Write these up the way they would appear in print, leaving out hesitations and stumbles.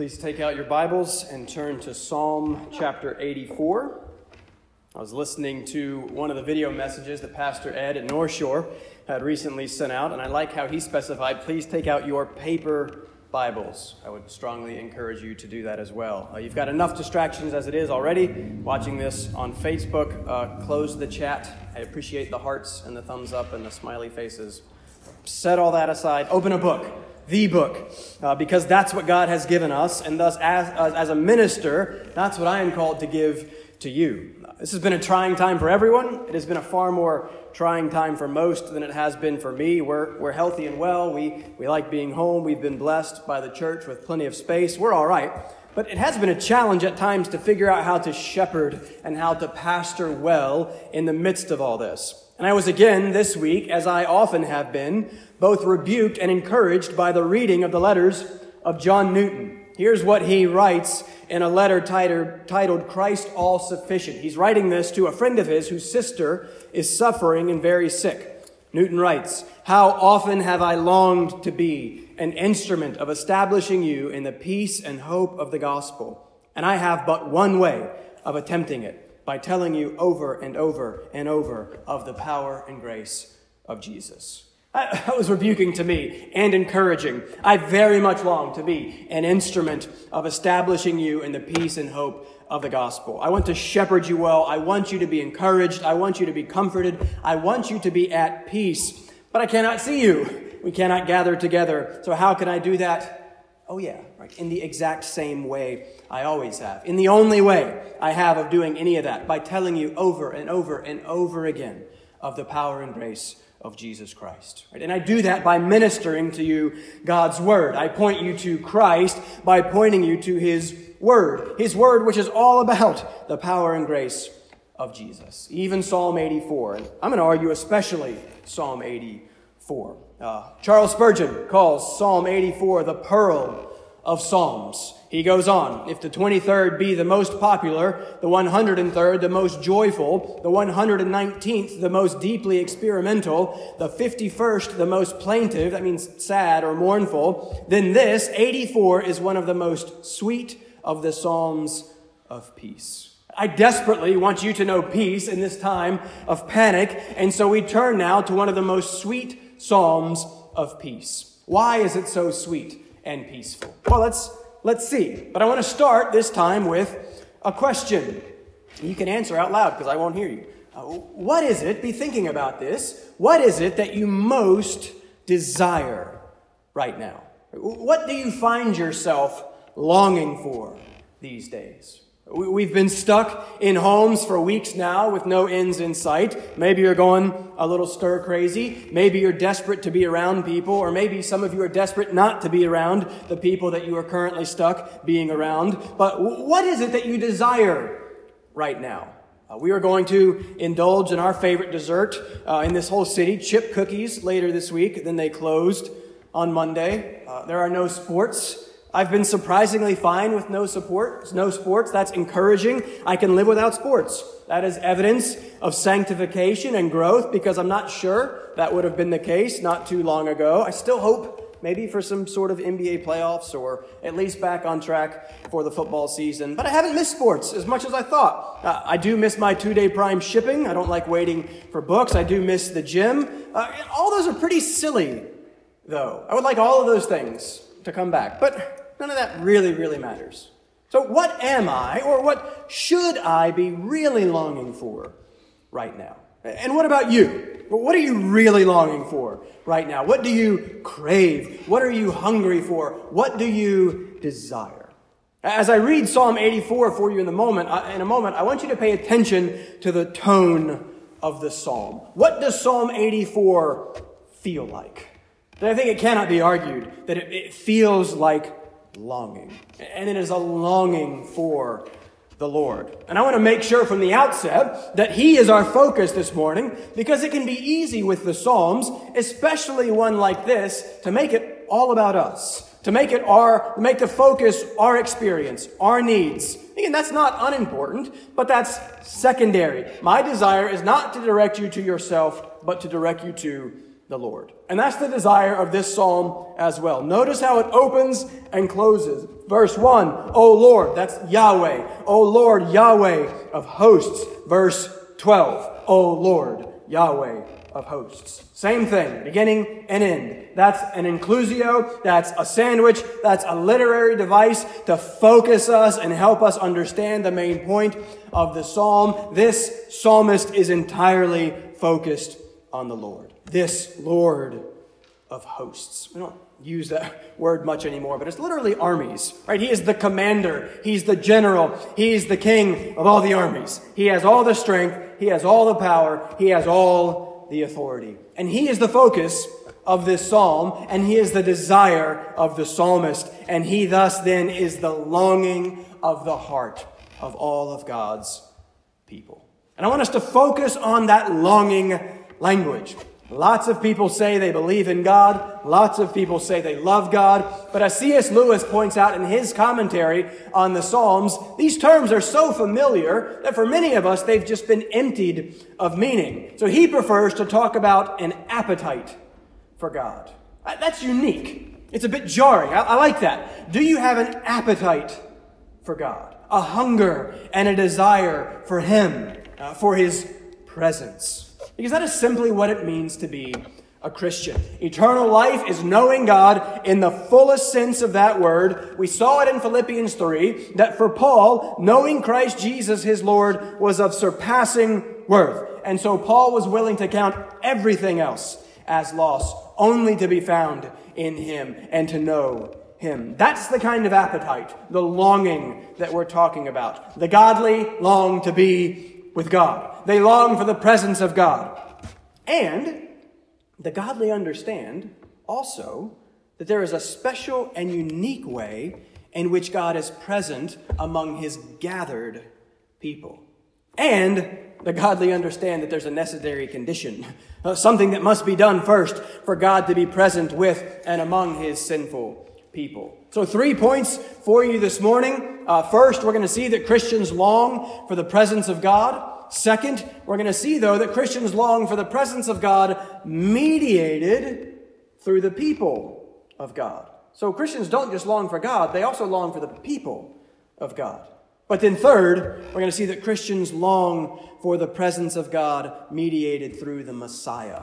Please take out your Bibles and turn to Psalm chapter 84. I was listening to one of the video messages that Pastor Ed at North Shore had recently sent out, and I like how he specified, please take out your paper Bibles. I would strongly encourage you to do that as well. You've got enough distractions as it is already. Watching this on Facebook, close the chat. I appreciate the hearts and the thumbs up and the smiley faces. Set all that aside. Open a book. The book, because that's what God has given us, and thus as a minister, that's what I am called to give to you. This has been a trying time for everyone. It has been a far more trying time for most than it has been for me. We're healthy and well. We like being home. We've been blessed by the church with plenty of space. We're all right. But it has been a challenge at times to figure out how to shepherd and how to pastor well in the midst of all this. And I was again this week, as I often have been, both rebuked and encouraged by the reading of the letters of John Newton. Here's what he writes in a letter titled Christ All Sufficient. He's writing this to a friend of his whose sister is suffering and very sick. Newton writes, "How often have I longed to be an instrument of establishing you in the peace and hope of the gospel, and I have but one way of attempting it, by telling you over and over and over of the power and grace of Jesus." That was rebuking to me and encouraging. I very much long to be an instrument of establishing you in the peace and hope of the gospel. I want to shepherd you well. I want you to be encouraged. I want you to be comforted. I want you to be at peace. But I cannot see you. We cannot gather together. So how can I do that? Oh yeah, right. In the exact same way I always have. In the only way I have of doing any of that, by telling you over and over and over again of the power and grace of Jesus Christ. Right? And I do that by ministering to you God's word. I point you to Christ by pointing you to his word. His word, which is all about the power and grace of Jesus. Even Psalm 84. And I'm going to argue especially Psalm 84. Charles Spurgeon calls Psalm 84 the pearl of Psalms. He goes on, if the 23rd be the most popular, the 103rd the most joyful, the 119th the most deeply experimental, the 51st the most plaintive, that means sad or mournful, then this, 84, is one of the most sweet of the Psalms of peace. I desperately want you to know peace in this time of panic, and so we turn now to one of the most sweet Psalms of peace. Why is it so sweet and peaceful? Well, let's see. But I want to start this time with a question. You can answer out loud because I won't hear you. What is it, be thinking about this, what is it that you most desire right now? What do you find yourself longing for these days? We've been stuck in homes for weeks now with no ends in sight. Maybe you're going a little stir crazy. Maybe you're desperate to be around people, or maybe some of you are desperate not to be around the people that you are currently stuck being around. But what is it that you desire right now? We are going to indulge in our favorite dessert in this whole city, chip cookies, later this week. Then they closed on Monday. There are no sports. I've been surprisingly fine with no sports. That's encouraging. I can live without sports. That is evidence of sanctification and growth, because I'm not sure that would have been the case not too long ago. I still hope maybe for some sort of NBA playoffs, or at least back on track for the football season. But I haven't missed sports as much as I thought. I do miss my 2-day prime shipping. I don't like waiting for books. I do miss the gym. All those are pretty silly, though. I would like all of those things to come back. But none of that really, really matters. So what am I, or what should I be really longing for right now? And what about you? What are you really longing for right now? What do you crave? What are you hungry for? What do you desire? As I read Psalm 84 for you in a moment, I want you to pay attention to the tone of the psalm. What does Psalm 84 feel like? I think it cannot be argued that it feels like longing, and it is a longing for the Lord. And I want to make sure from the outset that he is our focus this morning, because it can be easy with the Psalms, especially one like this, to make it all about us, to make it make the focus our experience, our needs. Again, that's not unimportant, but that's secondary. My desire is not to direct you to yourself, but to direct you to the Lord. And that's the desire of this psalm as well. Notice how it opens and closes. Verse 1, O Lord, that's Yahweh. O Lord, Yahweh of hosts. Verse 12, O Lord, Yahweh of hosts. Same thing, beginning and end. That's an inclusio, that's a sandwich, that's a literary device to focus us and help us understand the main point of the psalm. This psalmist is entirely focused on the Lord. This Lord of hosts. We don't use that word much anymore, but it's literally armies, right? He is the commander. He's the general. He's the king of all the armies. He has all the strength. He has all the power. He has all the authority. And he is the focus of this psalm, and he is the desire of the psalmist. And he thus then is the longing of the heart of all of God's people. And I want us to focus on that longing language. Lots of people say they believe in God. Lots of people say they love God. But as C.S. Lewis points out in his commentary on the Psalms, these terms are so familiar that for many of us, they've just been emptied of meaning. So he prefers to talk about an appetite for God. That's unique. It's a bit jarring. I like that. Do you have an appetite for God? A hunger and a desire for Him, for His presence. Because that is simply what it means to be a Christian. Eternal life is knowing God in the fullest sense of that word. We saw it in Philippians 3 that for Paul, knowing Christ Jesus, his Lord, was of surpassing worth. And so Paul was willing to count everything else as loss, only to be found in him and to know him. That's the kind of appetite, the longing that we're talking about. The godly long to be with God. They long for the presence of God. And the godly understand also that there is a special and unique way in which God is present among his gathered people. And the godly understand that there's a necessary condition, something that must be done first for God to be present with and among his sinful people. So 3 points for you this morning. First, we're going to see that Christians long for the presence of God. Second, we're going to see, though, that Christians long for the presence of God mediated through the people of God. So Christians don't just long for God, they also long for the people of God. But then third, we're going to see that Christians long for the presence of God mediated through the Messiah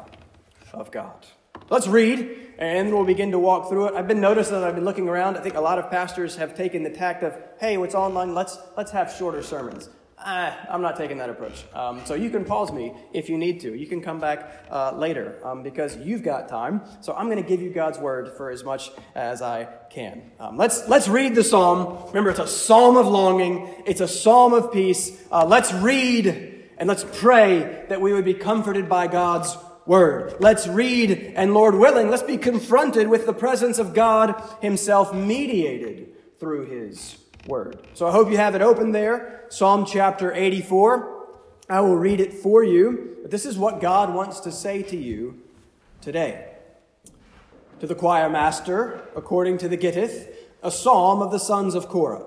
of God. Let's read, and we'll begin to walk through it. I've been noticing that I've been looking around. I think a lot of pastors have taken the tact of, hey, it's online, let's have shorter sermons. I'm not taking that approach. So you can pause me if you need to. You can come back later because you've got time. So I'm going to give you God's word for as much as I can. Let's read the psalm. Remember, it's a psalm of longing. It's a psalm of peace. Let's read and let's pray that we would be comforted by God's word. Let's read and, Lord willing, let's be confronted with the presence of God himself mediated through his word. So I hope you have it open there. Psalm chapter 84. I will read it for you. But this is what God wants to say to you today. To the choir master, according to the Gittith, a psalm of the sons of Korah.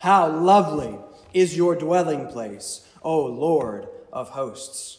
How lovely is your dwelling place, O Lord of hosts.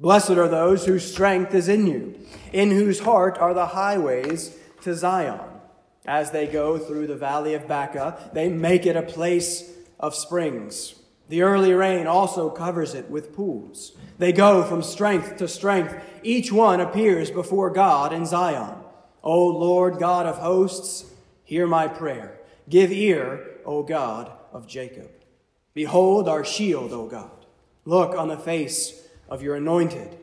Blessed are those whose strength is in you, in whose heart are the highways to Zion. As they go through the valley of Baca, they make it a place of springs. The early rain also covers it with pools. They go from strength to strength. Each one appears before God in Zion. O Lord God of hosts, hear my prayer. Give ear, O God of Jacob. Behold our shield, O God. Look on the face of your anointed.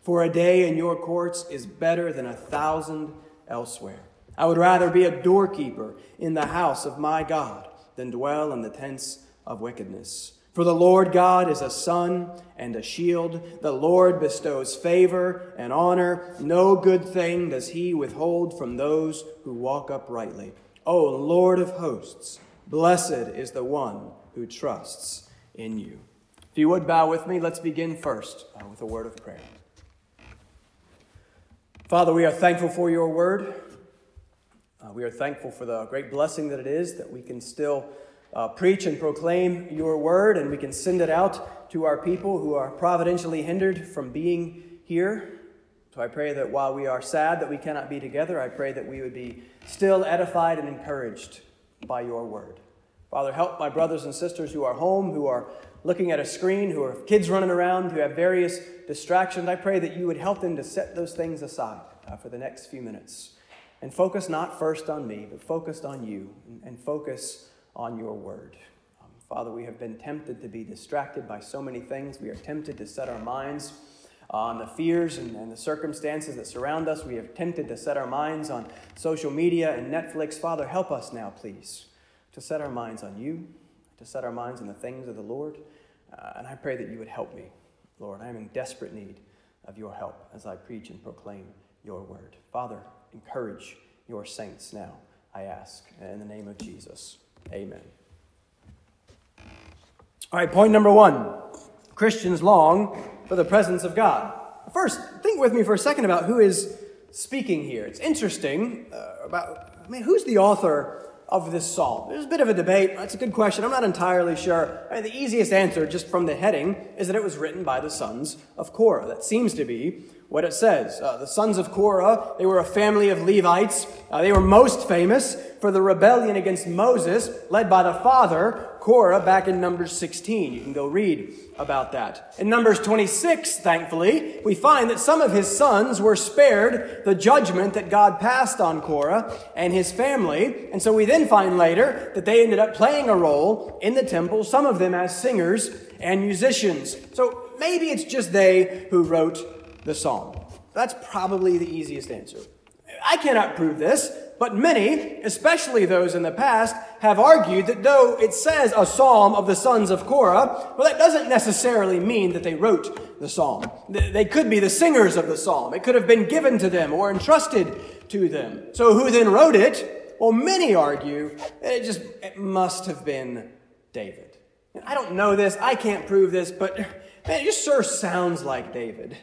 For a day in your courts is better than 1,000 elsewhere. I would rather be a doorkeeper in the house of my God than dwell in the tents of wickedness. For the Lord God is a sun and a shield. The Lord bestows favor and honor. No good thing does he withhold from those who walk uprightly. O Lord of hosts, blessed is the one who trusts in you. If you would bow with me, let's begin first with a word of prayer. Father, we are thankful for your word. We are thankful for the great blessing that it is that we can still preach and proclaim your word, and we can send it out to our people who are providentially hindered from being here. So I pray that while we are sad that we cannot be together, I pray that we would be still edified and encouraged by your word. Father, help my brothers and sisters who are home, who are looking at a screen, who have kids running around, who have various distractions. I pray that you would help them to set those things aside for the next few minutes and focus not first on me, but focused on you and focus on your word. Father, we have been tempted to be distracted by so many things. We are tempted to set our minds on the fears and the circumstances that surround us. We have tempted to set our minds on social media and Netflix. Father, help us now, please, to set our minds on you, to set our minds on the things of the Lord. And I pray that you would help me, Lord. I am in desperate need of your help as I preach and proclaim your word. Father, encourage your saints now, I ask, in the name of Jesus. Amen. All right, point number one. Christians long for the presence of God. First, think with me for a second about who is speaking here. It's interesting who's the author of this psalm? There's a bit of a debate. That's a good question. I'm not entirely sure. The easiest answer, just from the heading, is that it was written by the sons of Korah. That seems to be what it says. The sons of Korah, they were a family of Levites. They were most famous for the rebellion against Moses, led by the father, Korah, back in Numbers 16. You can go read about that. In Numbers 26, thankfully, we find that some of his sons were spared the judgment that God passed on Korah and his family. And so we then find later that they ended up playing a role in the temple, some of them as singers and musicians. So maybe it's just they who wrote the psalm. That's probably the easiest answer. I cannot prove this, but many, especially those in the past, have argued that though it says a psalm of the sons of Korah, well, that doesn't necessarily mean that they wrote the psalm. They could be the singers of the psalm. It could have been given to them or entrusted to them. So who then wrote it? Well, many argue that it must have been David. I don't know this. I can't prove this, but man, it just sure sounds like David,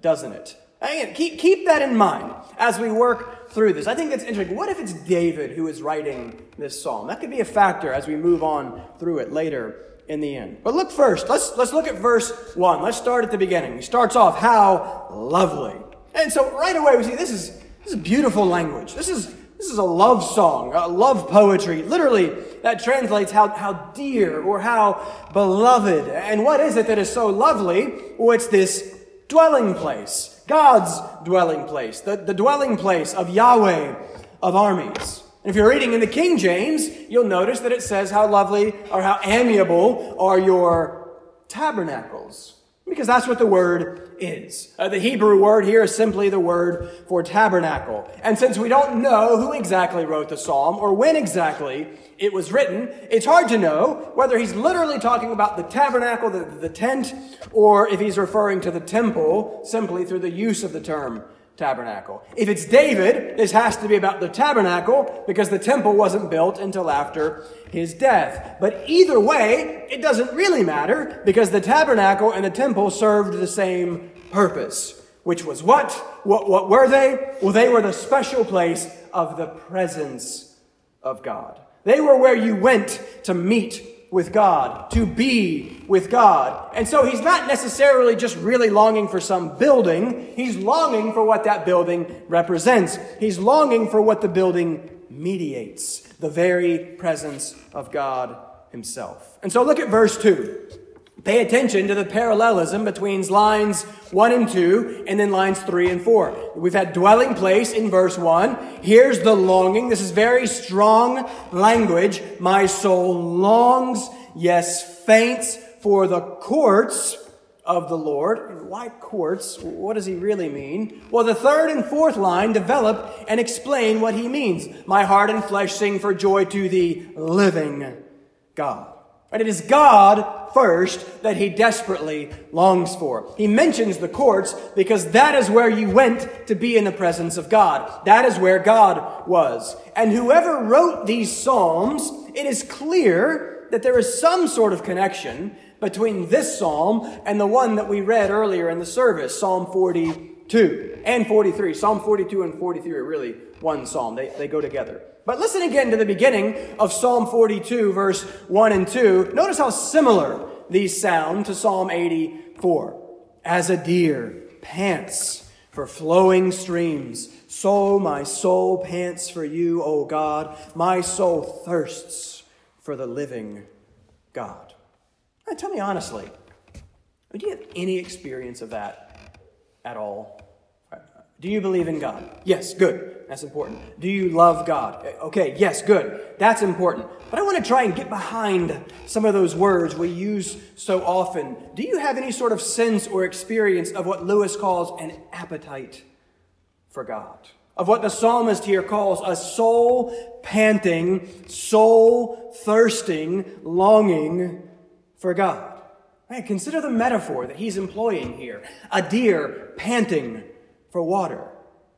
doesn't it? Again, keep that in mind as we work through this. I think that's interesting. What if it's David who is writing this psalm? That could be a factor as we move on through it later in the end. But look first. Let's look at verse 1. Let's start at the beginning. He starts off, how lovely. And so right away we see this is beautiful language. This is a love song, a love poetry. Literally, that translates how dear or how beloved. And what is it that is so lovely? Well, it's this dwelling place. God's dwelling place, the dwelling place of Yahweh of armies. And if you're reading in the King James, you'll notice that it says how lovely or how amiable are your tabernacles, because that's what the word is. The Hebrew word here is simply the word for tabernacle. And since we don't know who exactly wrote the psalm or when exactly it was written, it's hard to know whether he's literally talking about the tabernacle, the tent, or if he's referring to the temple simply through the use of the term tabernacle. If it's David, this has to be about the tabernacle because the temple wasn't built until after his death. But either way, it doesn't really matter because the tabernacle and the temple served the same purpose, which was what? What were they? Well, they were the special place of the presence of God. They were where you went to meet with God, to be with God. And so he's not necessarily just really longing for some building. He's longing for what that building represents. He's longing for what the building mediates, the very presence of God himself. And so look at verse 2. Pay attention to the parallelism between lines 1 and 2 and then lines 3 and 4. We've had dwelling place in verse 1. Here's the longing. This is very strong language. My soul longs, yes, faints for the courts of the Lord. Why courts? What does he really mean? Well, the third and fourth line develop and explain what he means. My heart and flesh sing for joy to the living God. But it is God first that he desperately longs for. He mentions the courts because that is where you went to be in the presence of God. That is where God was. And whoever wrote these Psalms, it is clear that there is some sort of connection between this Psalm and the one that we read earlier in the service, Psalm 42 and 43. Psalm 42 and 43 are really one Psalm. They go together. But listen again to the beginning of Psalm 42, verse 1 and 2. Notice how similar these sound to Psalm 84. As a deer pants for flowing streams, so my soul pants for you, O God. My soul thirsts for the living God. Now, tell me honestly, do you have any experience of that at all? Do you believe in God? Yes, good. That's important. Do you love God? Okay, yes, good. That's important. But I want to try and get behind some of those words we use so often. Do you have any sort of sense or experience of what Lewis calls an appetite for God? Of what the psalmist here calls a soul-panting, soul-thirsting longing for God? Man, consider the metaphor that he's employing here. A deer panting for water.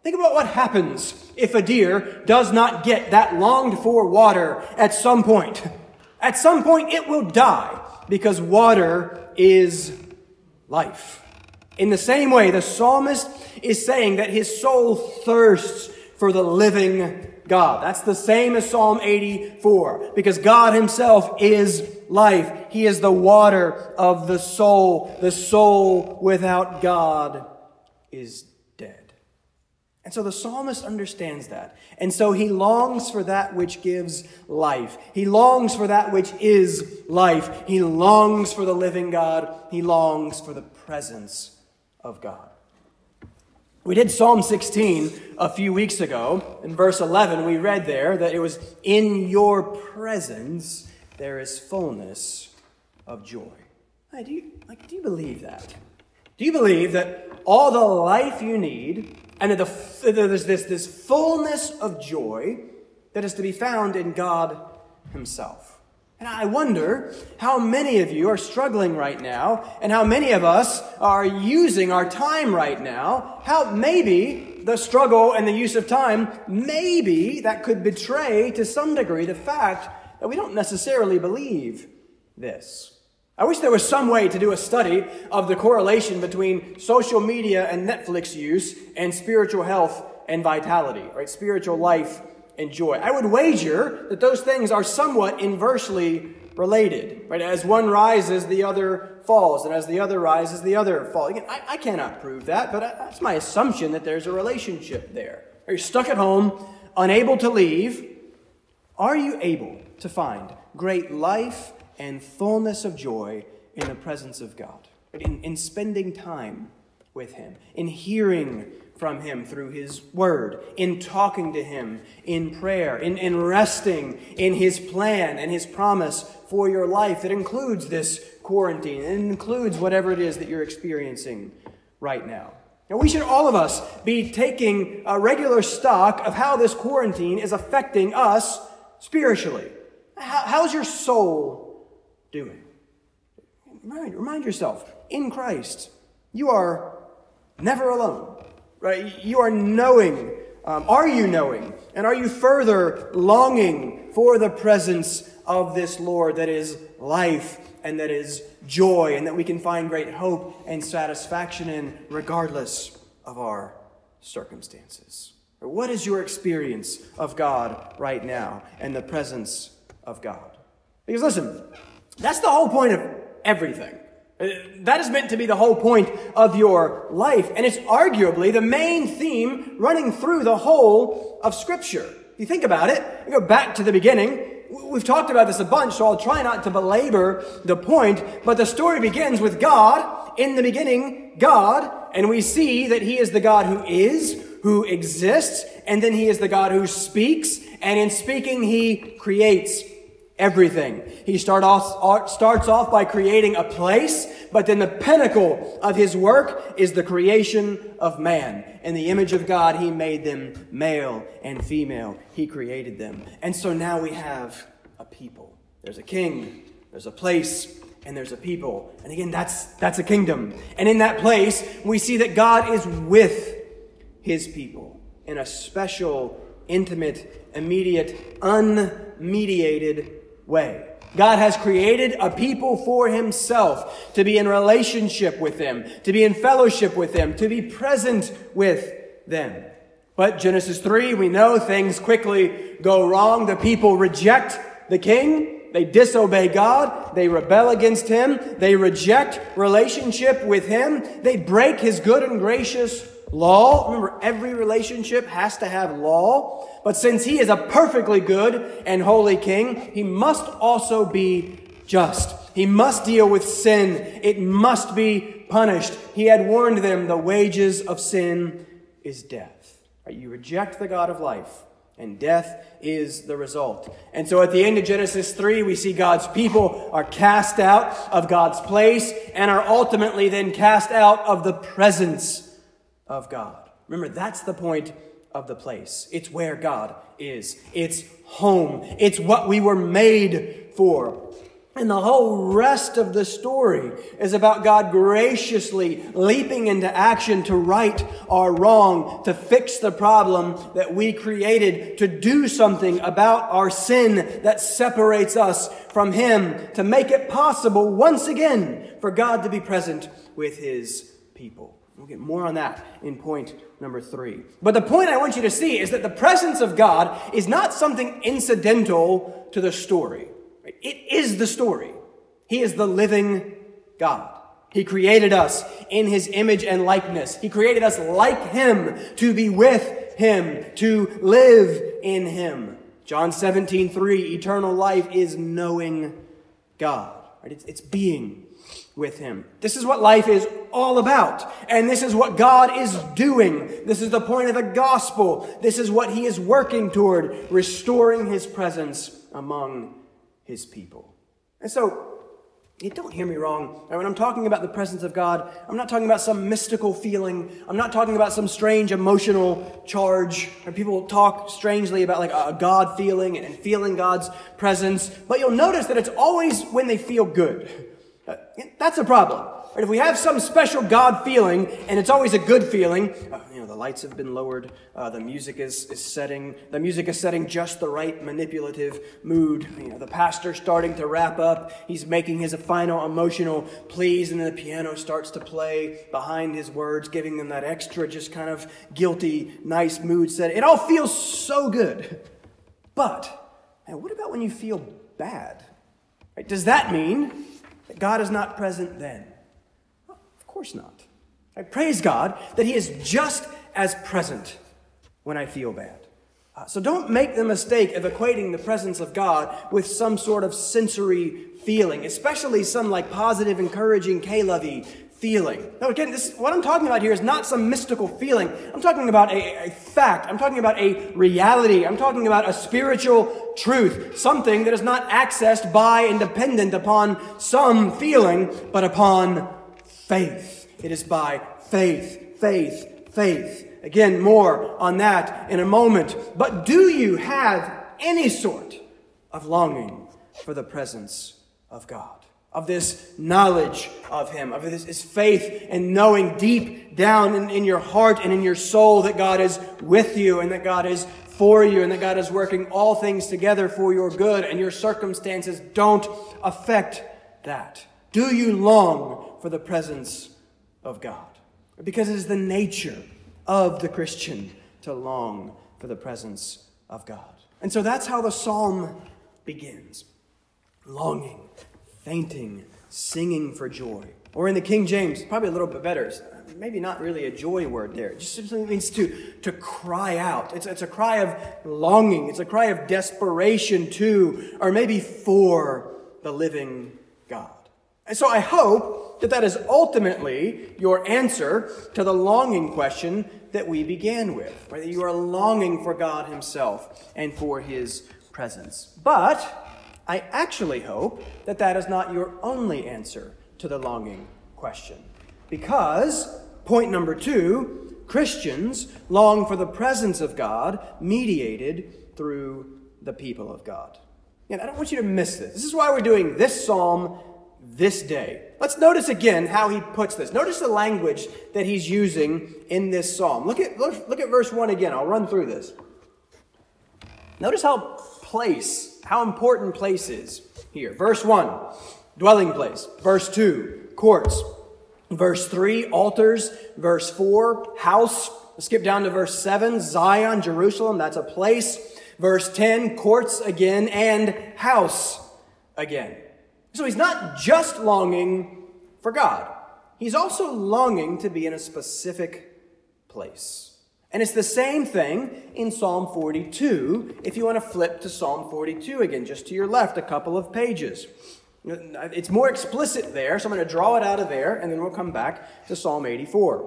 Think about what happens if a deer does not get that longed for water at some point. At some point it will die because water is life. In the same way, the psalmist is saying that his soul thirsts for the living God. That's the same as Psalm 84 because God himself is life. He is the water of the soul. The soul without God is dead. And so the psalmist understands that. And so he longs for that which gives life. He longs for that which is life. He longs for the living God. He longs for the presence of God. We did Psalm 16 a few weeks ago. In verse 11, we read there that it was, in your presence there is fullness of joy. Do you believe that? Do you believe that all the life you need, and that there's this fullness of joy that is to be found in God himself? And I wonder how many of you are struggling right now, and how many of us are using our time right now, how maybe the struggle and the use of time, maybe that could betray to some degree the fact that we don't necessarily believe this. I wish there was some way to do a study of the correlation between social media and Netflix use and spiritual health and vitality, right? Spiritual life and joy. I would wager that those things are somewhat inversely related, right? As one rises, the other falls, and as the other rises, the other falls. Again, I cannot prove that, but that's my assumption that there's a relationship there. Are you stuck at home, unable to leave? Are you able to find great life and fullness of joy in the presence of God, in spending time with him, in hearing from him through his word, in talking to him in prayer, in resting in his plan and his promise for your life that includes this quarantine, and includes whatever it is that you're experiencing right now? Now, we should, all of us, be taking a regular stock of how this quarantine is affecting us spiritually. How's your soul doing? Remind yourself, in Christ, you are never alone, right? You are knowing, and are you further longing for the presence of this Lord that is life and that is joy and that we can find great hope and satisfaction in regardless of our circumstances? What is your experience of God right now and the presence of God? Because listen, that's the whole point of everything. That is meant to be the whole point of your life. And it's arguably the main theme running through the whole of Scripture. You think about it, you go back to the beginning. We've talked about this a bunch, so I'll try not to belabor the point. But the story begins with God, in the beginning, God. And we see that he is the God who is, who exists. And then he is the God who speaks. And in speaking, he creates everything. He starts off by creating a place, but then the pinnacle of his work is the creation of man. In the image of God, he made them male and female. He created them. And so now we have a people. There's a king. There's a place and there's a people. And again, that's a kingdom. And in that place, we see that God is with his people in a special, intimate, immediate, unmediated way. God has created a people for himself to be in relationship with them, to be in fellowship with them, to be present with them. But Genesis 3, we know things quickly go wrong. The people reject the king. They disobey God. They rebel against him. They reject relationship with him. They break his good and gracious law. Remember, every relationship has to have law. But since he is a perfectly good and holy king, he must also be just. He must deal with sin. It must be punished. He had warned them, the wages of sin is death. You reject the God of life, and death is the result. And so at the end of Genesis 3, we see God's people are cast out of God's place and are ultimately then cast out of the presence of God. Remember, that's the point of the place. It's where God is. It's home. It's what we were made for. And the whole rest of the story is about God graciously leaping into action to right our wrong, to fix the problem that we created, to do something about our sin that separates us from him, to make it possible once again for God to be present with his people. We'll get more on that in point number 3. But the point I want you to see is that the presence of God is not something incidental to the story. It is the story. He is the living God. He created us in his image and likeness. He created us like him, to be with him, to live in him. John 17:3, eternal life is knowing God. It's being with him. This is what life is all about. And this is what God is doing. This is the point of the gospel. This is what he is working toward, restoring his presence among his people. And so, don't hear me wrong. When I'm talking about the presence of God, I'm not talking about some mystical feeling. I'm not talking about some strange emotional charge. People talk strangely about like a God feeling and feeling God's presence. But you'll notice that it's always when they feel good. That's a problem. Right? If we have some special God feeling, and it's always a good feeling, the lights have been lowered, the music is setting just the right manipulative mood. The pastor's starting to wrap up, he's making his final emotional pleas, and then the piano starts to play behind his words, giving them that extra just kind of guilty, nice mood set. It all feels so good. But what about when you feel bad? Right? Does that mean that God is not present then? Well, of course not. I praise God that he is just as present when I feel bad. So don't make the mistake of equating the presence of God with some sort of sensory feeling, especially some like positive, encouraging, K-lovey feeling. No, again, what I'm talking about here is not some mystical feeling. I'm talking about a fact. I'm talking about a reality. I'm talking about a spiritual truth, something that is not accessed by and dependent upon some feeling, but upon faith. It is by faith, faith, faith. Again, more on that in a moment. But do you have any sort of longing for the presence of God? Of this knowledge of him, of this faith and knowing deep down in your heart and in your soul that God is with you and that God is for you and that God is working all things together for your good, and your circumstances don't affect that. Do you long for the presence of God? Because it is the nature of the Christian to long for the presence of God. And so that's how the psalm begins. Longing, fainting, singing for joy. Or in the King James, probably a little bit better. Maybe not really a joy word there. It just simply means to cry out. It's a cry of longing. It's a cry of desperation to, or maybe for, the living God. And so I hope that is ultimately your answer to the longing question that we began with. Right? That you are longing for God himself and for his presence. But I actually hope that is not your only answer to the longing question. Because, point number 2, Christians long for the presence of God mediated through the people of God. And I don't want you to miss this. This is why we're doing this psalm this day. Let's notice again how he puts this. Notice the language that he's using in this psalm. Look at verse 1 again. I'll run through this. Notice how important place is here. Verse 1, dwelling place. Verse 2, courts. Verse 3, altars. Verse 4, house. Let's skip down to verse 7, Zion, Jerusalem. That's a place. Verse 10, courts again, and house again. So he's not just longing for God. He's also longing to be in a specific place. And it's the same thing in Psalm 42. If you want to flip to Psalm 42 again, just to your left, a couple of pages. It's more explicit there, so I'm going to draw it out of there, and then we'll come back to Psalm 84.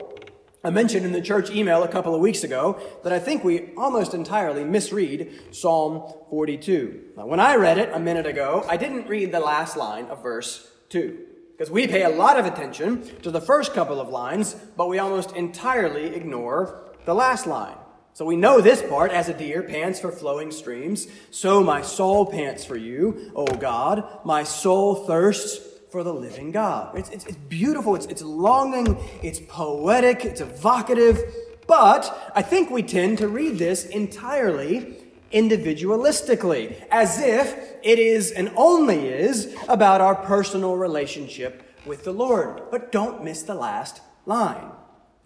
I mentioned in the church email a couple of weeks ago that I think we almost entirely misread Psalm 42. Now, when I read it a minute ago, I didn't read the last line of verse 2, because we pay a lot of attention to the first couple of lines, but we almost entirely ignore the last line. So we know this part, as a deer pants for flowing streams, so my soul pants for you, O God, my soul thirsts for the living God. It's beautiful, it's longing, it's poetic, it's evocative, but I think we tend to read this entirely individualistically, as if it is and only is about our personal relationship with the Lord. But don't miss the last line.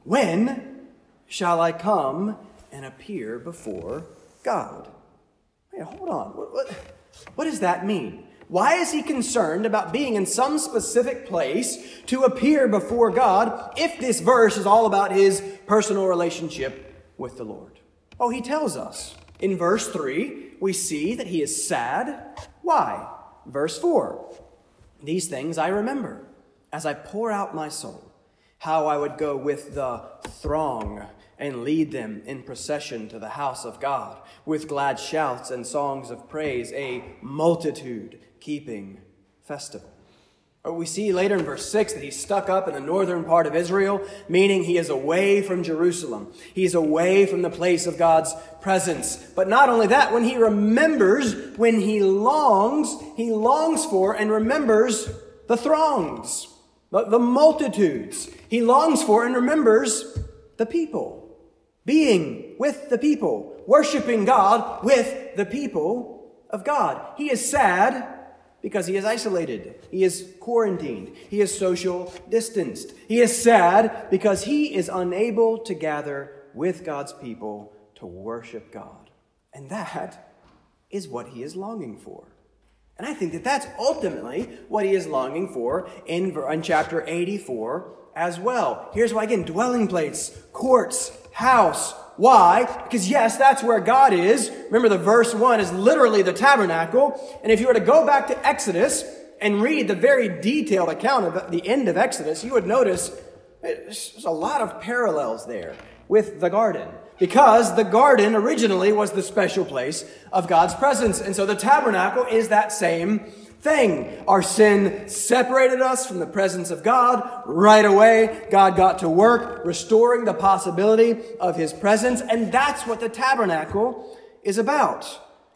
When shall I come and appear before God? Wait, hold on. What does that mean? Why is he concerned about being in some specific place to appear before God if this verse is all about his personal relationship with the Lord? Oh, he tells us. In verse 3, we see that he is sad. Why? Verse 4, these things I remember as I pour out my soul, how I would go with the throng and lead them in procession to the house of God with glad shouts and songs of praise, a multitude keeping festival. Or we see later in verse 6 that he's stuck up in the northern part of Israel, meaning he is away from Jerusalem. He's away from the place of God's presence. But not only that, when he remembers, when he longs for and remembers the throngs, the multitudes. He longs for and remembers the people, being with the people, worshiping God with the people of God. He is sad because he is isolated. He is quarantined. He is social distanced. He is sad because he is unable to gather with God's people to worship God. And that is what he is longing for. And I think that that's ultimately what he is longing for in chapter 84 as well. Here's why again, dwelling place, courts, house. Why? Because yes, that's where God is. Remember, the verse 1 is literally the tabernacle. And if you were to go back to Exodus and read the very detailed account of the end of Exodus, you would notice there's a lot of parallels there with the garden, because the garden originally was the special place of God's presence. And so the tabernacle is that same thing. Our sin separated us from the presence of God right away. God got to work restoring the possibility of his presence. And that's what the tabernacle is about.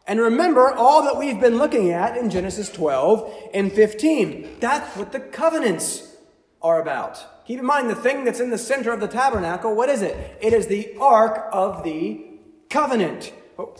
And remember all that we've been looking at in Genesis 12 and 15. That's what the covenants are about. Keep in mind the thing that's in the center of the tabernacle. What is it? It is the Ark of the Covenant.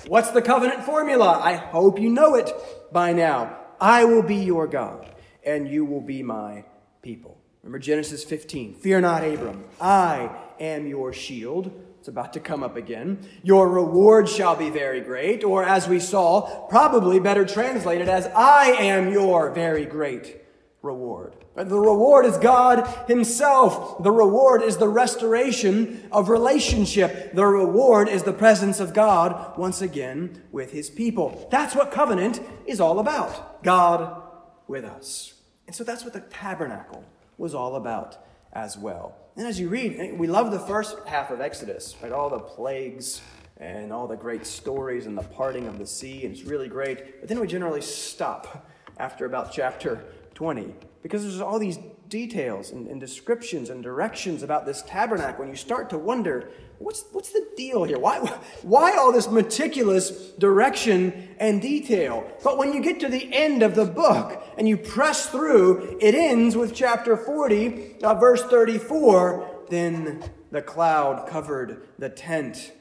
What's the covenant formula? I hope you know it by now. I will be your God, and you will be my people. Remember Genesis 15. Fear not, Abram. I am your shield. It's about to come up again. Your reward shall be very great, or as we saw, probably better translated as I am your very great reward. The reward is God himself. The reward is the restoration of relationship. The reward is the presence of God once again with his people. That's what covenant is all about. God with us. And so that's what the tabernacle was all about as well. And as you read, we love the first half of Exodus, right? All the plagues and all the great stories and the parting of the sea. And it's really great. But then we generally stop after about chapter 20. Because there's all these details and descriptions and directions about this tabernacle, and you start to wonder, what's the deal here? Why all this meticulous direction and detail? But when you get to the end of the book and you press through, it ends with chapter 40, verse 34, then the cloud covered the tent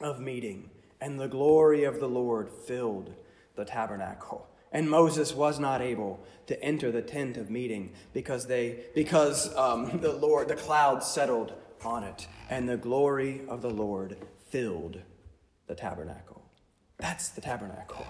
of meeting, and the glory of the Lord filled the tabernacle. And Moses was not able to enter the tent of meeting because the cloud settled on it, and the glory of the Lord filled the tabernacle. That's the tabernacle.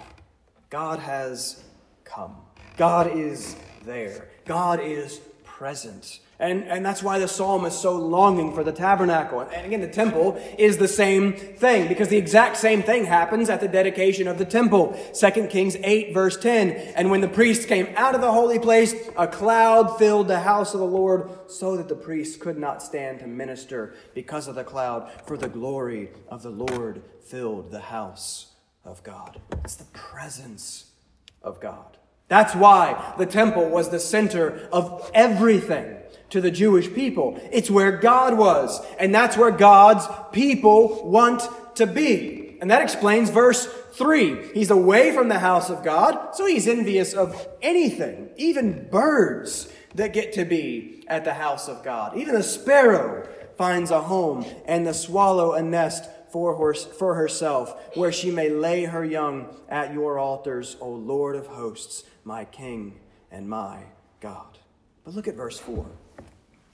God has come. God is there. God is present. And that's why the psalm is so longing for the tabernacle. And again, the temple is the same thing, because the exact same thing happens at the dedication of the temple. 2 Kings 8, verse 10. And when the priests came out of the holy place, a cloud filled the house of the Lord, so that the priests could not stand to minister because of the cloud, for the glory of the Lord filled the house of God. It's the presence of God. That's why the temple was the center of everything to the Jewish people. It's where God was, and that's where God's people want to be. And that explains verse 3. He's away from the house of God, so he's envious of anything, even birds that get to be at the house of God. Even a sparrow finds a home, and the swallow a nest for herself, where she may lay her young at your altars, O Lord of hosts, my King and my God. But look at verse 4.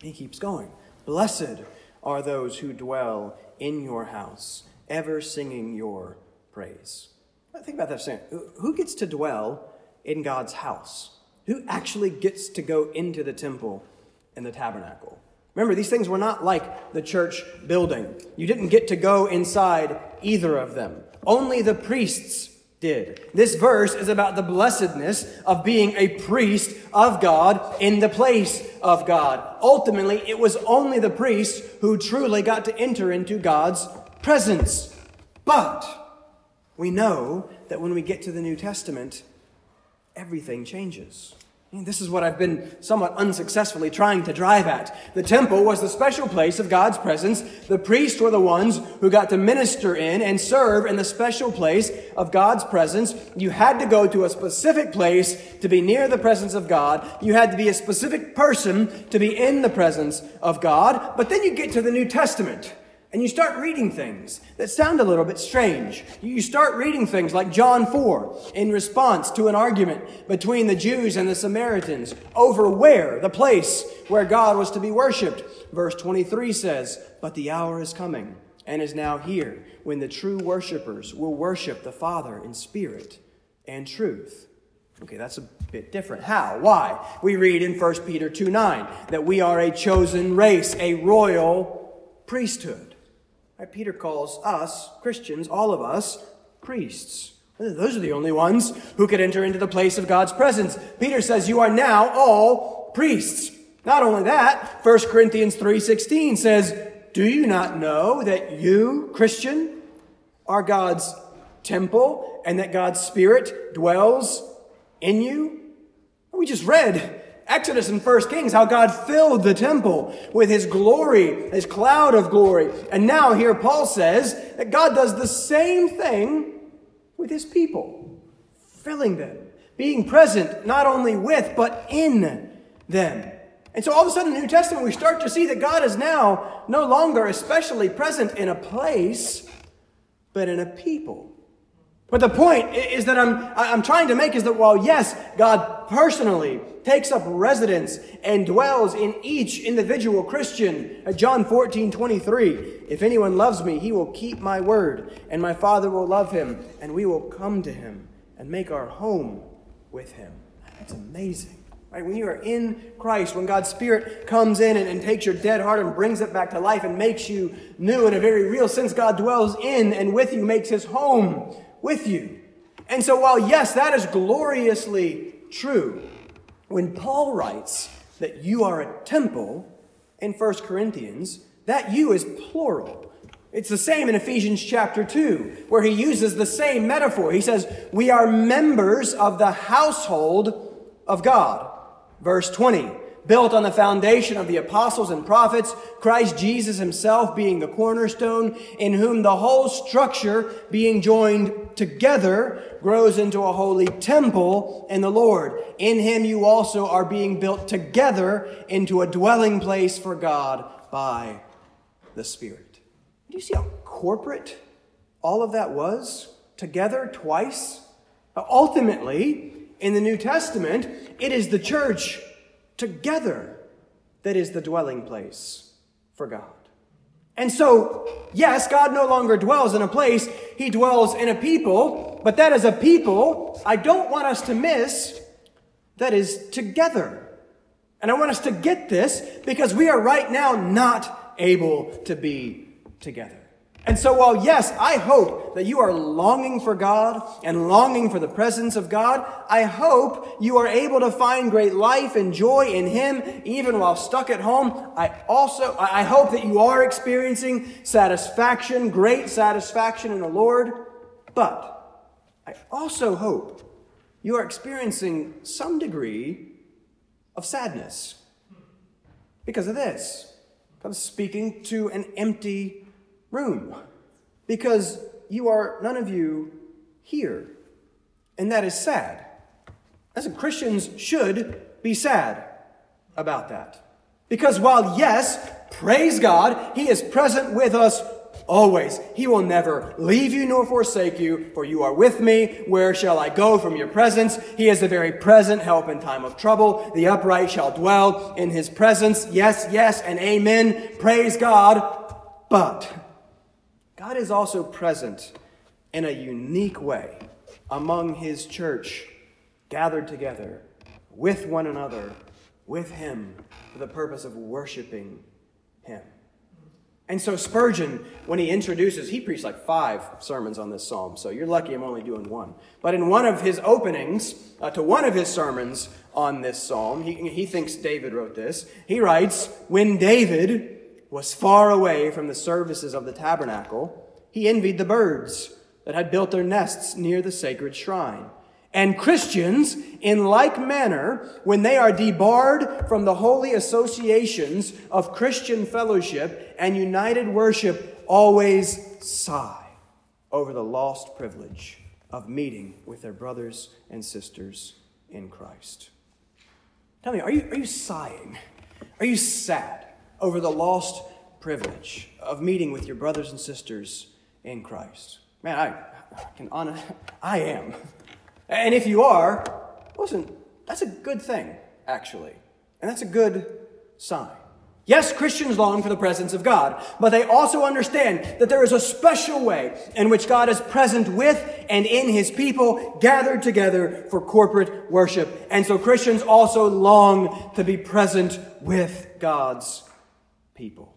He keeps going. Blessed are those who dwell in your house, ever singing your praise. Think about that saying. Who gets to dwell in God's house? Who actually gets to go into the temple and the tabernacle? Remember, these things were not like the church building. You didn't get to go inside either of them. Only the priests did. This verse is about the blessedness of being a priest of God in the place of God. Ultimately, it was only the priests who truly got to enter into God's presence. But we know that when we get to the New Testament, everything changes. This is what I've been somewhat unsuccessfully trying to drive at. The temple was the special place of God's presence. The priests were the ones who got to minister in and serve in the special place of God's presence. You had to go to a specific place to be near the presence of God. You had to be a specific person to be in the presence of God. But then you get to the New Testament, and you start reading things that sound a little bit strange. You start reading things like John 4, in response to an argument between the Jews and the Samaritans over where, the place where God was to be worshipped. Verse 23 says, "But the hour is coming, and is now here, when the true worshipers will worship the Father in spirit and truth." Okay, that's a bit different. How? Why? We read in 1 Peter 2:9 that we are a chosen race, a royal priesthood. Peter calls us, Christians, all of us, priests. Those are the only ones who could enter into the place of God's presence. Peter says, you are now all priests. Not only that, 1 Corinthians 3:16 says, do you not know that you, Christian, are God's temple, and that God's Spirit dwells in you? We just read Exodus and 1 Kings, how God filled the temple with his glory, his cloud of glory. And now here Paul says that God does the same thing with his people, filling them, being present not only with, but in them. And so all of a sudden in the New Testament, we start to see that God is now no longer especially present in a place, but in a people. But the point is that I'm trying to make is that while, yes, God personally takes up residence and dwells in each individual Christian. John 14:23, if anyone loves me, he will keep my word, and my Father will love him, and we will come to him and make our home with him. That's amazing. Right? When you are in Christ, when God's Spirit comes in and takes your dead heart and brings it back to life and makes you new in a very real sense, God dwells in and with you, makes his home with you. And so while, yes, that is gloriously true, when Paul writes that you are a temple in 1 Corinthians, that you is plural. It's the same in Ephesians chapter 2, where he uses the same metaphor. He says, we are members of the household of God. Verse 20, built on the foundation of the apostles and prophets, Christ Jesus himself being the cornerstone, in whom the whole structure, being joined together, grows into a holy temple in the Lord. In him you also are being built together into a dwelling place for God by the Spirit. Do you see how corporate all of that was? Together twice? Ultimately, in the New Testament, it is the church together that is the dwelling place for God. And so, yes, God no longer dwells in a place. He dwells in a people. But that is a people I don't want us to miss. That is together. And I want us to get this because we are right now not able to be together. And so while, yes, I hope that you are longing for God and longing for the presence of God, I hope you are able to find great life and joy in him even while stuck at home. I hope that you are experiencing satisfaction, great satisfaction in the Lord. But I also hope you are experiencing some degree of sadness because of this. I'm speaking to an empty room, because none of you here. And that is sad. As Christians should be sad about that. Because while, yes, praise God, he is present with us always. He will never leave you nor forsake you, for you are with me. Where shall I go from your presence? He is the very present help in time of trouble. The upright shall dwell in his presence. Yes, yes, and amen. Praise God. But God is also present in a unique way among his church, gathered together with one another, with him, for the purpose of worshiping him. And so Spurgeon, when he preached like 5 sermons on this psalm, so you're lucky I'm only doing one. But in one of his openings to one of his sermons on this psalm, he thinks David wrote this. He writes, when David was far away from the services of the tabernacle, he envied the birds that had built their nests near the sacred shrine. And Christians, in like manner, when they are debarred from the holy associations of Christian fellowship and united worship, always sigh over the lost privilege of meeting with their brothers and sisters in Christ. Tell me, are you sighing? Are you sad over the lost privilege of meeting with your brothers and sisters in Christ? Man, I am. And if you are, listen, that's a good thing, actually. And that's a good sign. Yes, Christians long for the presence of God, but they also understand that there is a special way in which God is present with and in his people gathered together for corporate worship. And so Christians also long to be present with God's people.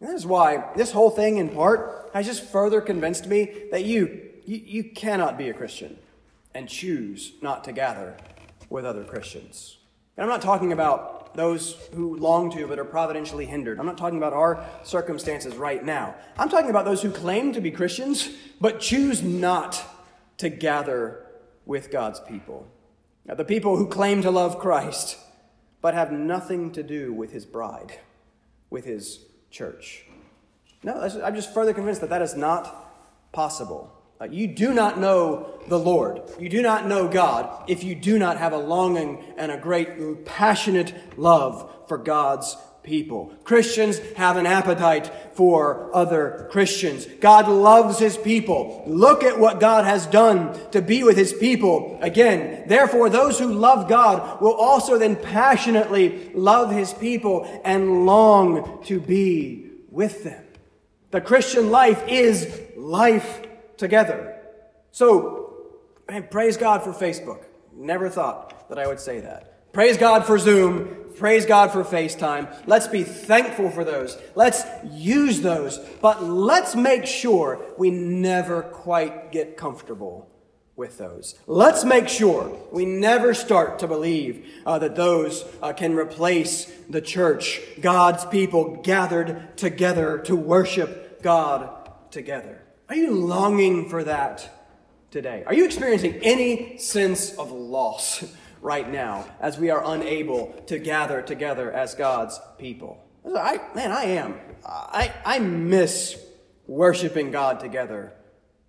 And that is why this whole thing, in part, has just further convinced me that you cannot be a Christian and choose not to gather with other Christians. And I'm not talking about those who long to but are providentially hindered. I'm not talking about our circumstances right now. I'm talking about those who claim to be Christians but choose not to gather with God's people. Now, the people who claim to love Christ but have nothing to do with his bride, with his church. No, I'm just further convinced that that is not possible. You do not know the Lord. You do not know God if you do not have a longing and a great passionate love for God's people. Christians have an appetite for other Christians. God loves his people. Look at what God has done to be with his people. Again, therefore, those who love God will also then passionately love his people and long to be with them. The Christian life is life together. So, man, praise God for Facebook. Never thought that I would say that. Praise God for Zoom. Praise God for FaceTime. Let's be thankful for those. Let's use those. But let's make sure we never quite get comfortable with those. Let's make sure we never start to believe that those can replace the church, God's people gathered together to worship God together. Are you longing for that today? Are you experiencing any sense of loss right now as we are unable to gather together as God's people. I miss worshiping God together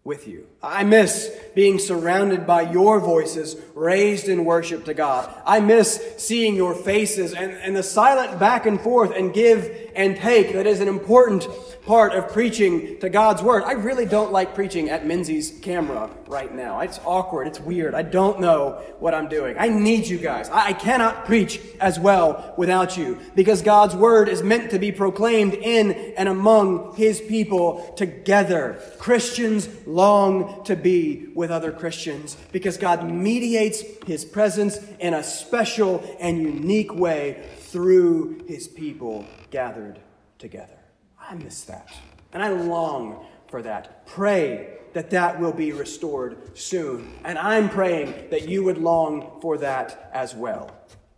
with you. I miss being surrounded by your voices raised in worship to God. I miss seeing your faces and the silent back and forth and give and take that is an important part of preaching to God's word. I really don't like preaching at Menzies' camera right now. It's awkward. It's weird. I don't know what I'm doing. I need you guys. I cannot preach as well without you, because God's word is meant to be proclaimed in and among his people together. Christians long to be with other Christians because God mediates his presence in a special and unique way through his people gathered together. I miss that, and I long for that. Pray that that will be restored soon, and I'm praying that you would long for that as well.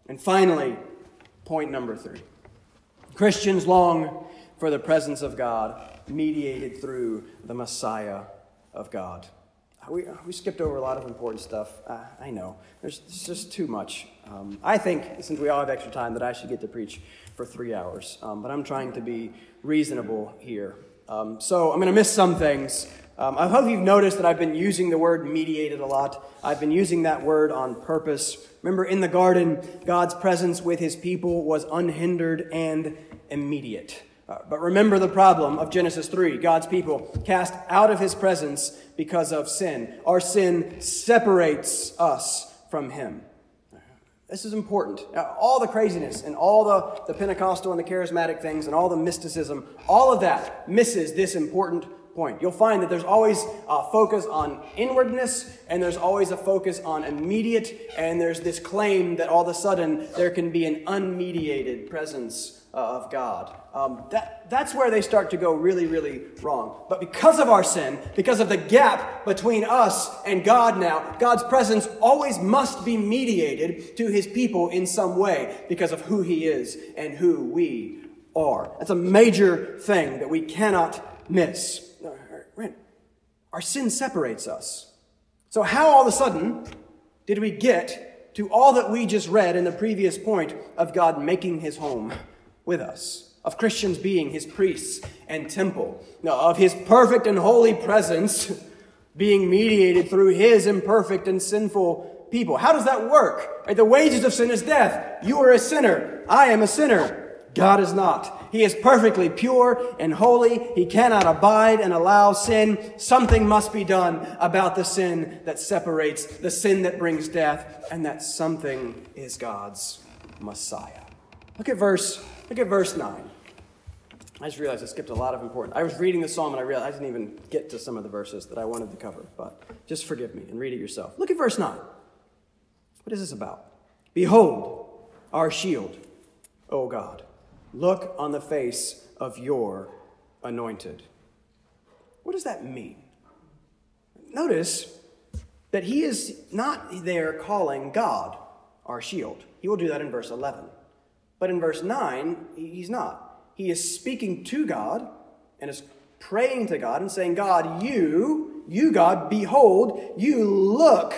And finally, point number 3. Christians long for the presence of God mediated through the Messiah of God. We skipped over a lot of important stuff. I know. There's just too much. I think, since we all have extra time, that I should get to preach for 3 hours. But I'm trying to be reasonable here. So I'm going to miss some things. I hope you've noticed that I've been using the word mediated a lot. I've been using that word on purpose. Remember, in the garden, God's presence with his people was unhindered and immediate. But remember the problem of Genesis 3. God's people cast out of his presence because of sin. Our sin separates us from him. This is important. Now, all the craziness and all the Pentecostal and the charismatic things and all the mysticism, all of that misses this important point. You'll find that there's always a focus on inwardness, and there's always a focus on immediate, and there's this claim that all of a sudden there can be an unmediated presence of God. That's where they start to go really, really wrong. But because of our sin, because of the gap between us and God now, God's presence always must be mediated to his people in some way because of who he is and who we are. That's a major thing that we cannot miss. Our sin separates us. So how all of a sudden did we get to all that we just read in the previous point of God making his home with us, of Christians being his priests and temple, of his perfect and holy presence being mediated through his imperfect and sinful people? How does that work? The wages of sin is death. You are a sinner. I am a sinner. God is not. He is perfectly pure and holy. He cannot abide and allow sin. Something must be done about the sin that separates, the sin that brings death, and that something is God's Messiah. Look at verse 9. I just realized I skipped a lot of important. I was reading the psalm and I realized I didn't even get to some of the verses that I wanted to cover, but just forgive me and read it yourself. Look at verse 9. What is this about? Behold, our shield, O God, look on the face of your anointed. What does that mean? Notice that he is not there calling God our shield. He will do that in verse 11. But in verse 9, he's not. He is speaking to God and is praying to God and saying, God, you God, behold, you look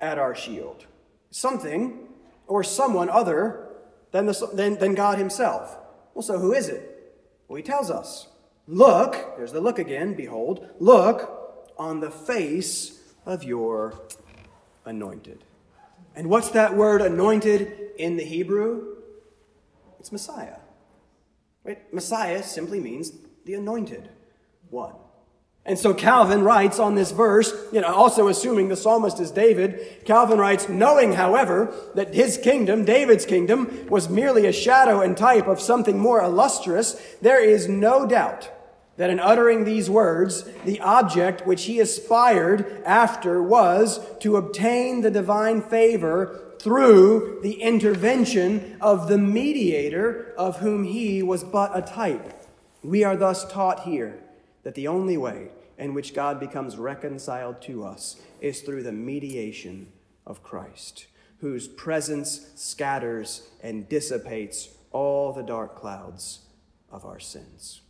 at our shield. Something or someone other than God himself. Well, so who is it? Well, he tells us, look, there's the look again, behold, look on the face of your anointed. And what's that word anointed in the Hebrew? It's Messiah. Right? Messiah simply means the anointed one. And so Calvin writes on this verse, also assuming the psalmist is David, Calvin writes, knowing, however, that his kingdom, David's kingdom, was merely a shadow and type of something more illustrious, there is no doubt that in uttering these words, the object which he aspired after was to obtain the divine favor through the intervention of the mediator of whom he was but a type. We are thus taught here that the only way in which God becomes reconciled to us is through the mediation of Christ, whose presence scatters and dissipates all the dark clouds of our sins.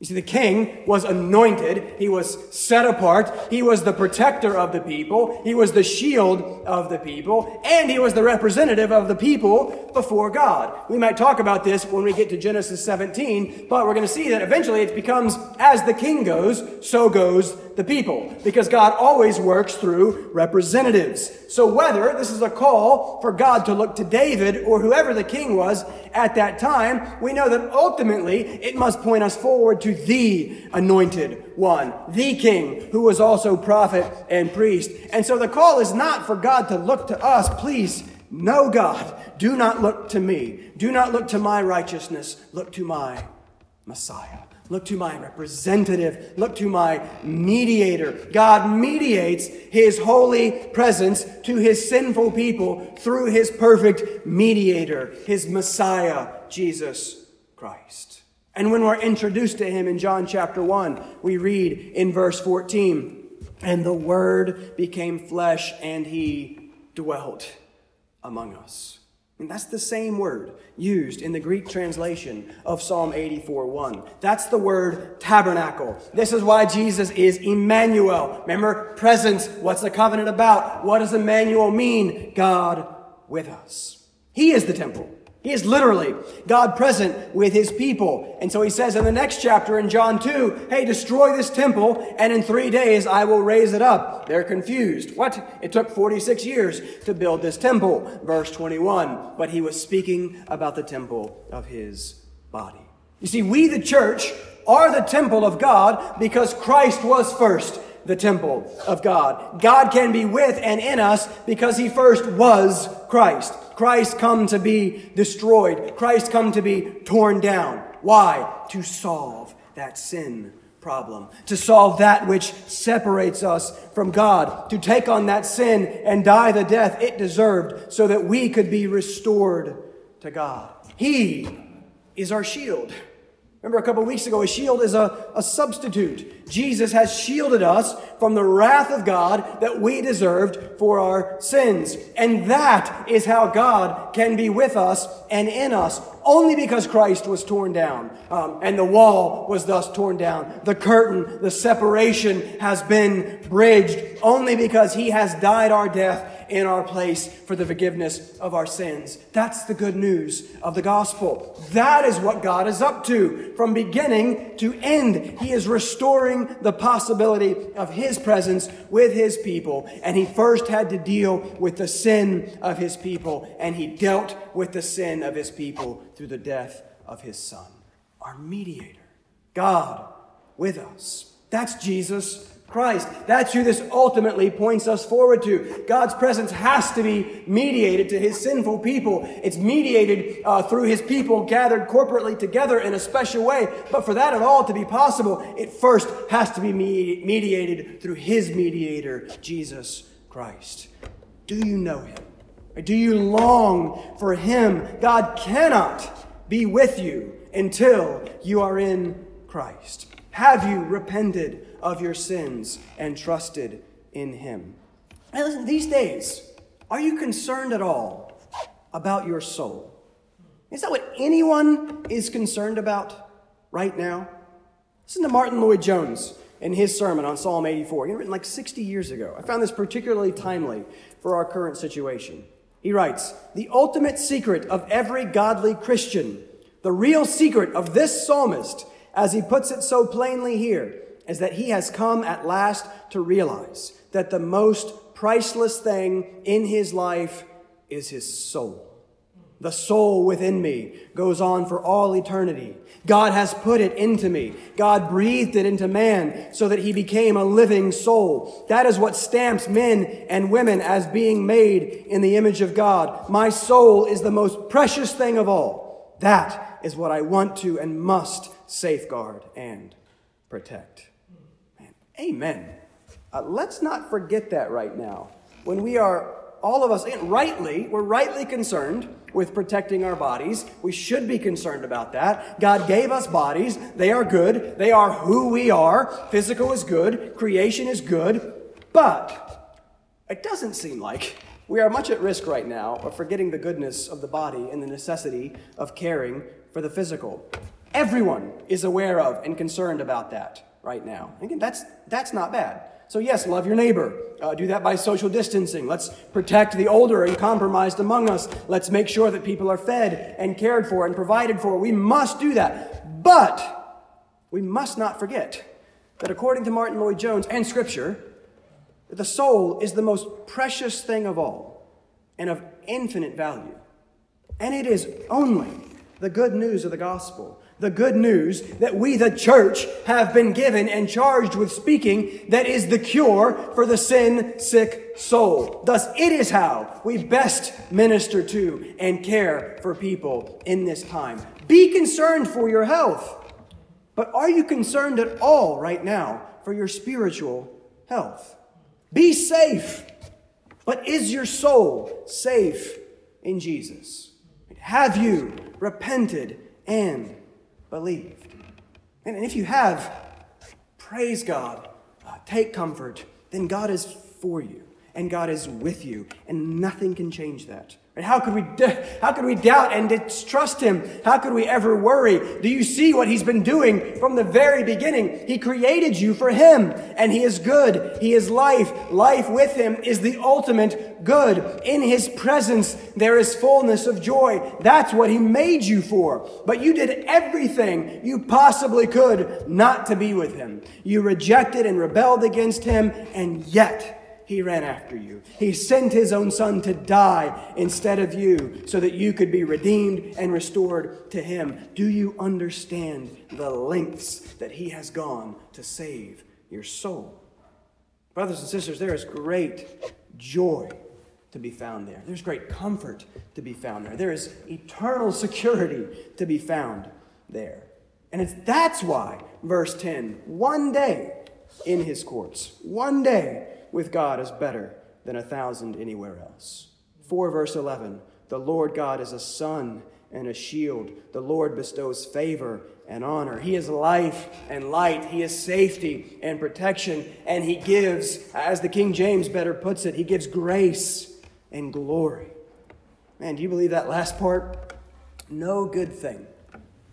You see, the king was anointed. He was set apart. He was the protector of the people. He was the shield of the people. And he was the representative of the people before God. We might talk about this when we get to Genesis 17, but we're going to see that eventually it becomes as the king goes, so goes the people, because God always works through representatives. So whether this is a call for God to look to David or whoever the king was at that time, we know that ultimately it must point us forward to the anointed one, the king, who was also prophet and priest. And so the call is not for God to look to us. Please, no, God, do not look to me. Do not look to my righteousness. Look to my Messiah. Look to my representative. Look to my mediator. God mediates his holy presence to his sinful people through his perfect mediator, his Messiah, Jesus Christ. And when we're introduced to him in John chapter 1, we read in verse 14, "And the Word became flesh, and he dwelt among us." And that's the same word used in the Greek translation of Psalm 84:1. That's the word tabernacle. This is why Jesus is Emmanuel. Remember, presence. What's the covenant about? What does Emmanuel mean? God with us. He is the temple. He is literally God present with his people. And so he says in the next chapter in John 2, hey, destroy this temple, and in 3 days I will raise it up. They're confused. What? It took 46 years to build this temple. Verse 21, but he was speaking about the temple of his body. You see, we, the church, are the temple of God because Christ was first the temple of God. God can be with and in us because he first was Christ. Christ come to be destroyed. Christ come to be torn down. Why? To solve that sin problem. To solve that which separates us from God. To take on that sin and die the death it deserved so that we could be restored to God. He is our shield. Remember a couple of weeks ago, a shield is a substitute. Jesus has shielded us from the wrath of God that we deserved for our sins. And that is how God can be with us and in us, only because Christ was torn down, and the wall was thus torn down. The curtain, the separation has been bridged only because he has died our death in our place for the forgiveness of our sins. That's the good news of the gospel. That is what God is up to from beginning to end. He is restoring the possibility of his presence with his people. And he first had to deal with the sin of his people. And he dealt with the sin of his people through the death of his son, our mediator, God with us. That's Jesus Christ. That's who this ultimately points us forward to. God's presence has to be mediated to his sinful people. It's mediated through his people gathered corporately together in a special way. But for that at all to be possible, it first has to be mediated through his mediator, Jesus Christ. Do you know him? Or do you long for him? God cannot be with you until you are in Christ. Have you repented of your sins and trusted in him? And listen, these days, are you concerned at all about your soul? Is that what anyone is concerned about right now? Listen to Martin Lloyd Jones in his sermon on Psalm 84. He written like 60 years ago. I found this particularly timely for our current situation. He writes, "The ultimate secret of every godly Christian, the real secret of this psalmist, as he puts it so plainly here, is that he has come at last to realize that the most priceless thing in his life is his soul. The soul within me goes on for all eternity. God has put it into me. God breathed it into man so that he became a living soul. That is what stamps men and women as being made in the image of God. My soul is the most precious thing of all. That is what I want to and must safeguard and protect." Man, amen. Let's not forget that right now. When we are, all of us, we're rightly concerned with protecting our bodies. We should be concerned about that. God gave us bodies. They are good. They are who we are. Physical is good. Creation is good. But it doesn't seem like we are much at risk right now of forgetting the goodness of the body and the necessity of caring for the physical. Everyone is aware of and concerned about that right now. And again, that's not bad. So yes, love your neighbor. Do that by social distancing. Let's protect the older and compromised among us. Let's make sure that people are fed and cared for and provided for. We must do that. But we must not forget that according to Martin Lloyd Jones and Scripture, the soul is the most precious thing of all and of infinite value. And it is only the good news of the gospel, the good news that we, the church, have been given and charged with speaking, that is the cure for the sin-sick soul. Thus, it is how we best minister to and care for people in this time. Be concerned for your health, but are you concerned at all right now for your spiritual health? Be safe, but is your soul safe in Jesus? Have you repented and believed? And if you have, praise God, take comfort, then God is for you and God is with you and nothing can change that. Right? How could we doubt and distrust him? How could we ever worry? Do you see what he's been doing from the very beginning? He created you for him and he is good. He is life. Life with him is the ultimate good. In his presence, there is fullness of joy. That's what he made you for. But you did everything you possibly could not to be with him. You rejected and rebelled against him, and yet he ran after you. He sent his own son to die instead of you so that you could be redeemed and restored to him. Do you understand the lengths that he has gone to save your soul? Brothers and sisters, there is great joy to be found there. There's great comfort to be found there. There is eternal security to be found there. And that's why, verse 10, one day in his courts, one day with God is better than 1,000 anywhere else. 4 verse 11, the Lord God is a sun and a shield. The Lord bestows favor and honor. He is life and light. He is safety and protection. And he gives, as the King James better puts it, he gives grace and glory. Man, do you believe that last part? No good thing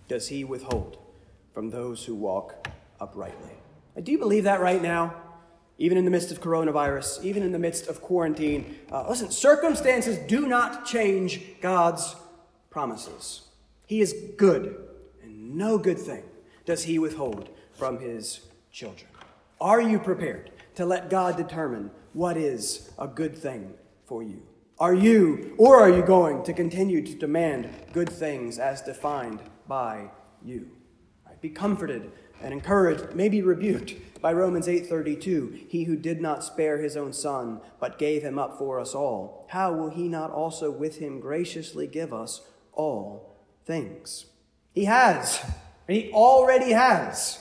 does he withhold from those who walk uprightly. Do you believe that right now? Even in the midst of coronavirus, even in the midst of quarantine. Listen, circumstances do not change God's promises. He is good, and no good thing does he withhold from his children. Are you prepared to let God determine what is a good thing for you? Are you going to continue to demand good things as defined by you? Be comforted and encouraged, maybe rebuked by Romans 8:32. He who did not spare his own son, but gave him up for us all, how will he not also with him graciously give us all things? He already has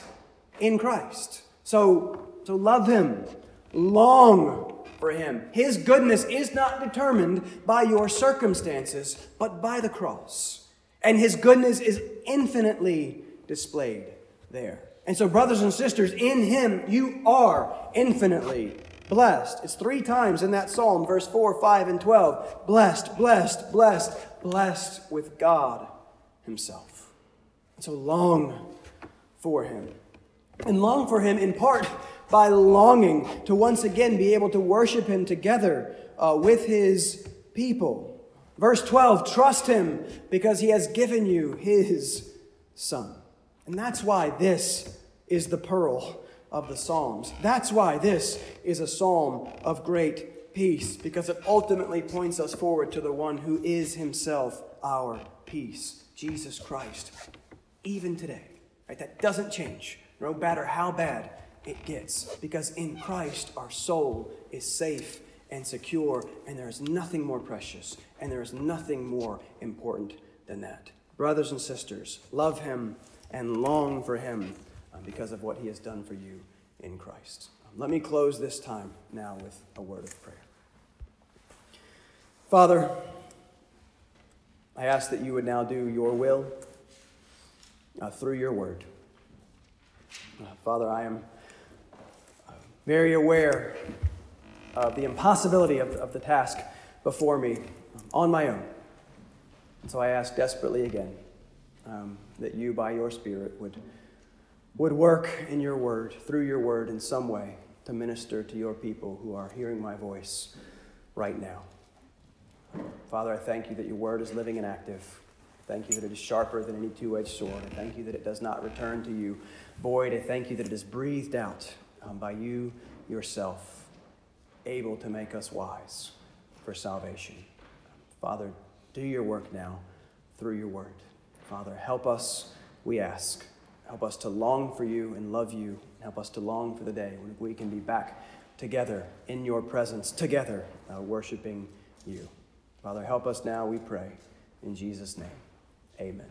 in Christ. So love him, long for him. His goodness is not determined by your circumstances, but by the cross. And his goodness is infinitely displayed there. And so, brothers and sisters, in him you are infinitely blessed. It's 3 times in that psalm, verse 4, 5, and 12. Blessed, blessed, blessed, blessed with God himself. And so long for him. And long for him in part by longing to once again be able to worship him together with his people. Verse 12, trust him because he has given you his son. And that's why this is the pearl of the Psalms. That's why this is a psalm of great peace, because it ultimately points us forward to the one who is himself our peace, Jesus Christ, even today. Right? That doesn't change, no matter how bad it gets, because in Christ our soul is safe and secure, and there is nothing more precious, and there is nothing more important than that. Brothers and sisters, love him and long for him because of what he has done for you in Christ. Let me close this time now with a word of prayer. Father, I ask that you would now do your will through your word. Father, I am very aware of the impossibility of the task before me on my own. And so I ask desperately again that you, by your Spirit, would work in your word, through your word in some way, to minister to your people who are hearing my voice right now. Father, I thank you that your word is living and active. Thank you that it is sharper than any two-edged sword. I thank you that it does not return to you void. I thank you that it is breathed out by you yourself, able to make us wise for salvation. Father, do your work now through your word. Father, help us, we ask. Help us to long for you and love you. Help us to long for the day when we can be back together in your presence, together worshiping you. Father, help us now, we pray, in Jesus' name. Amen.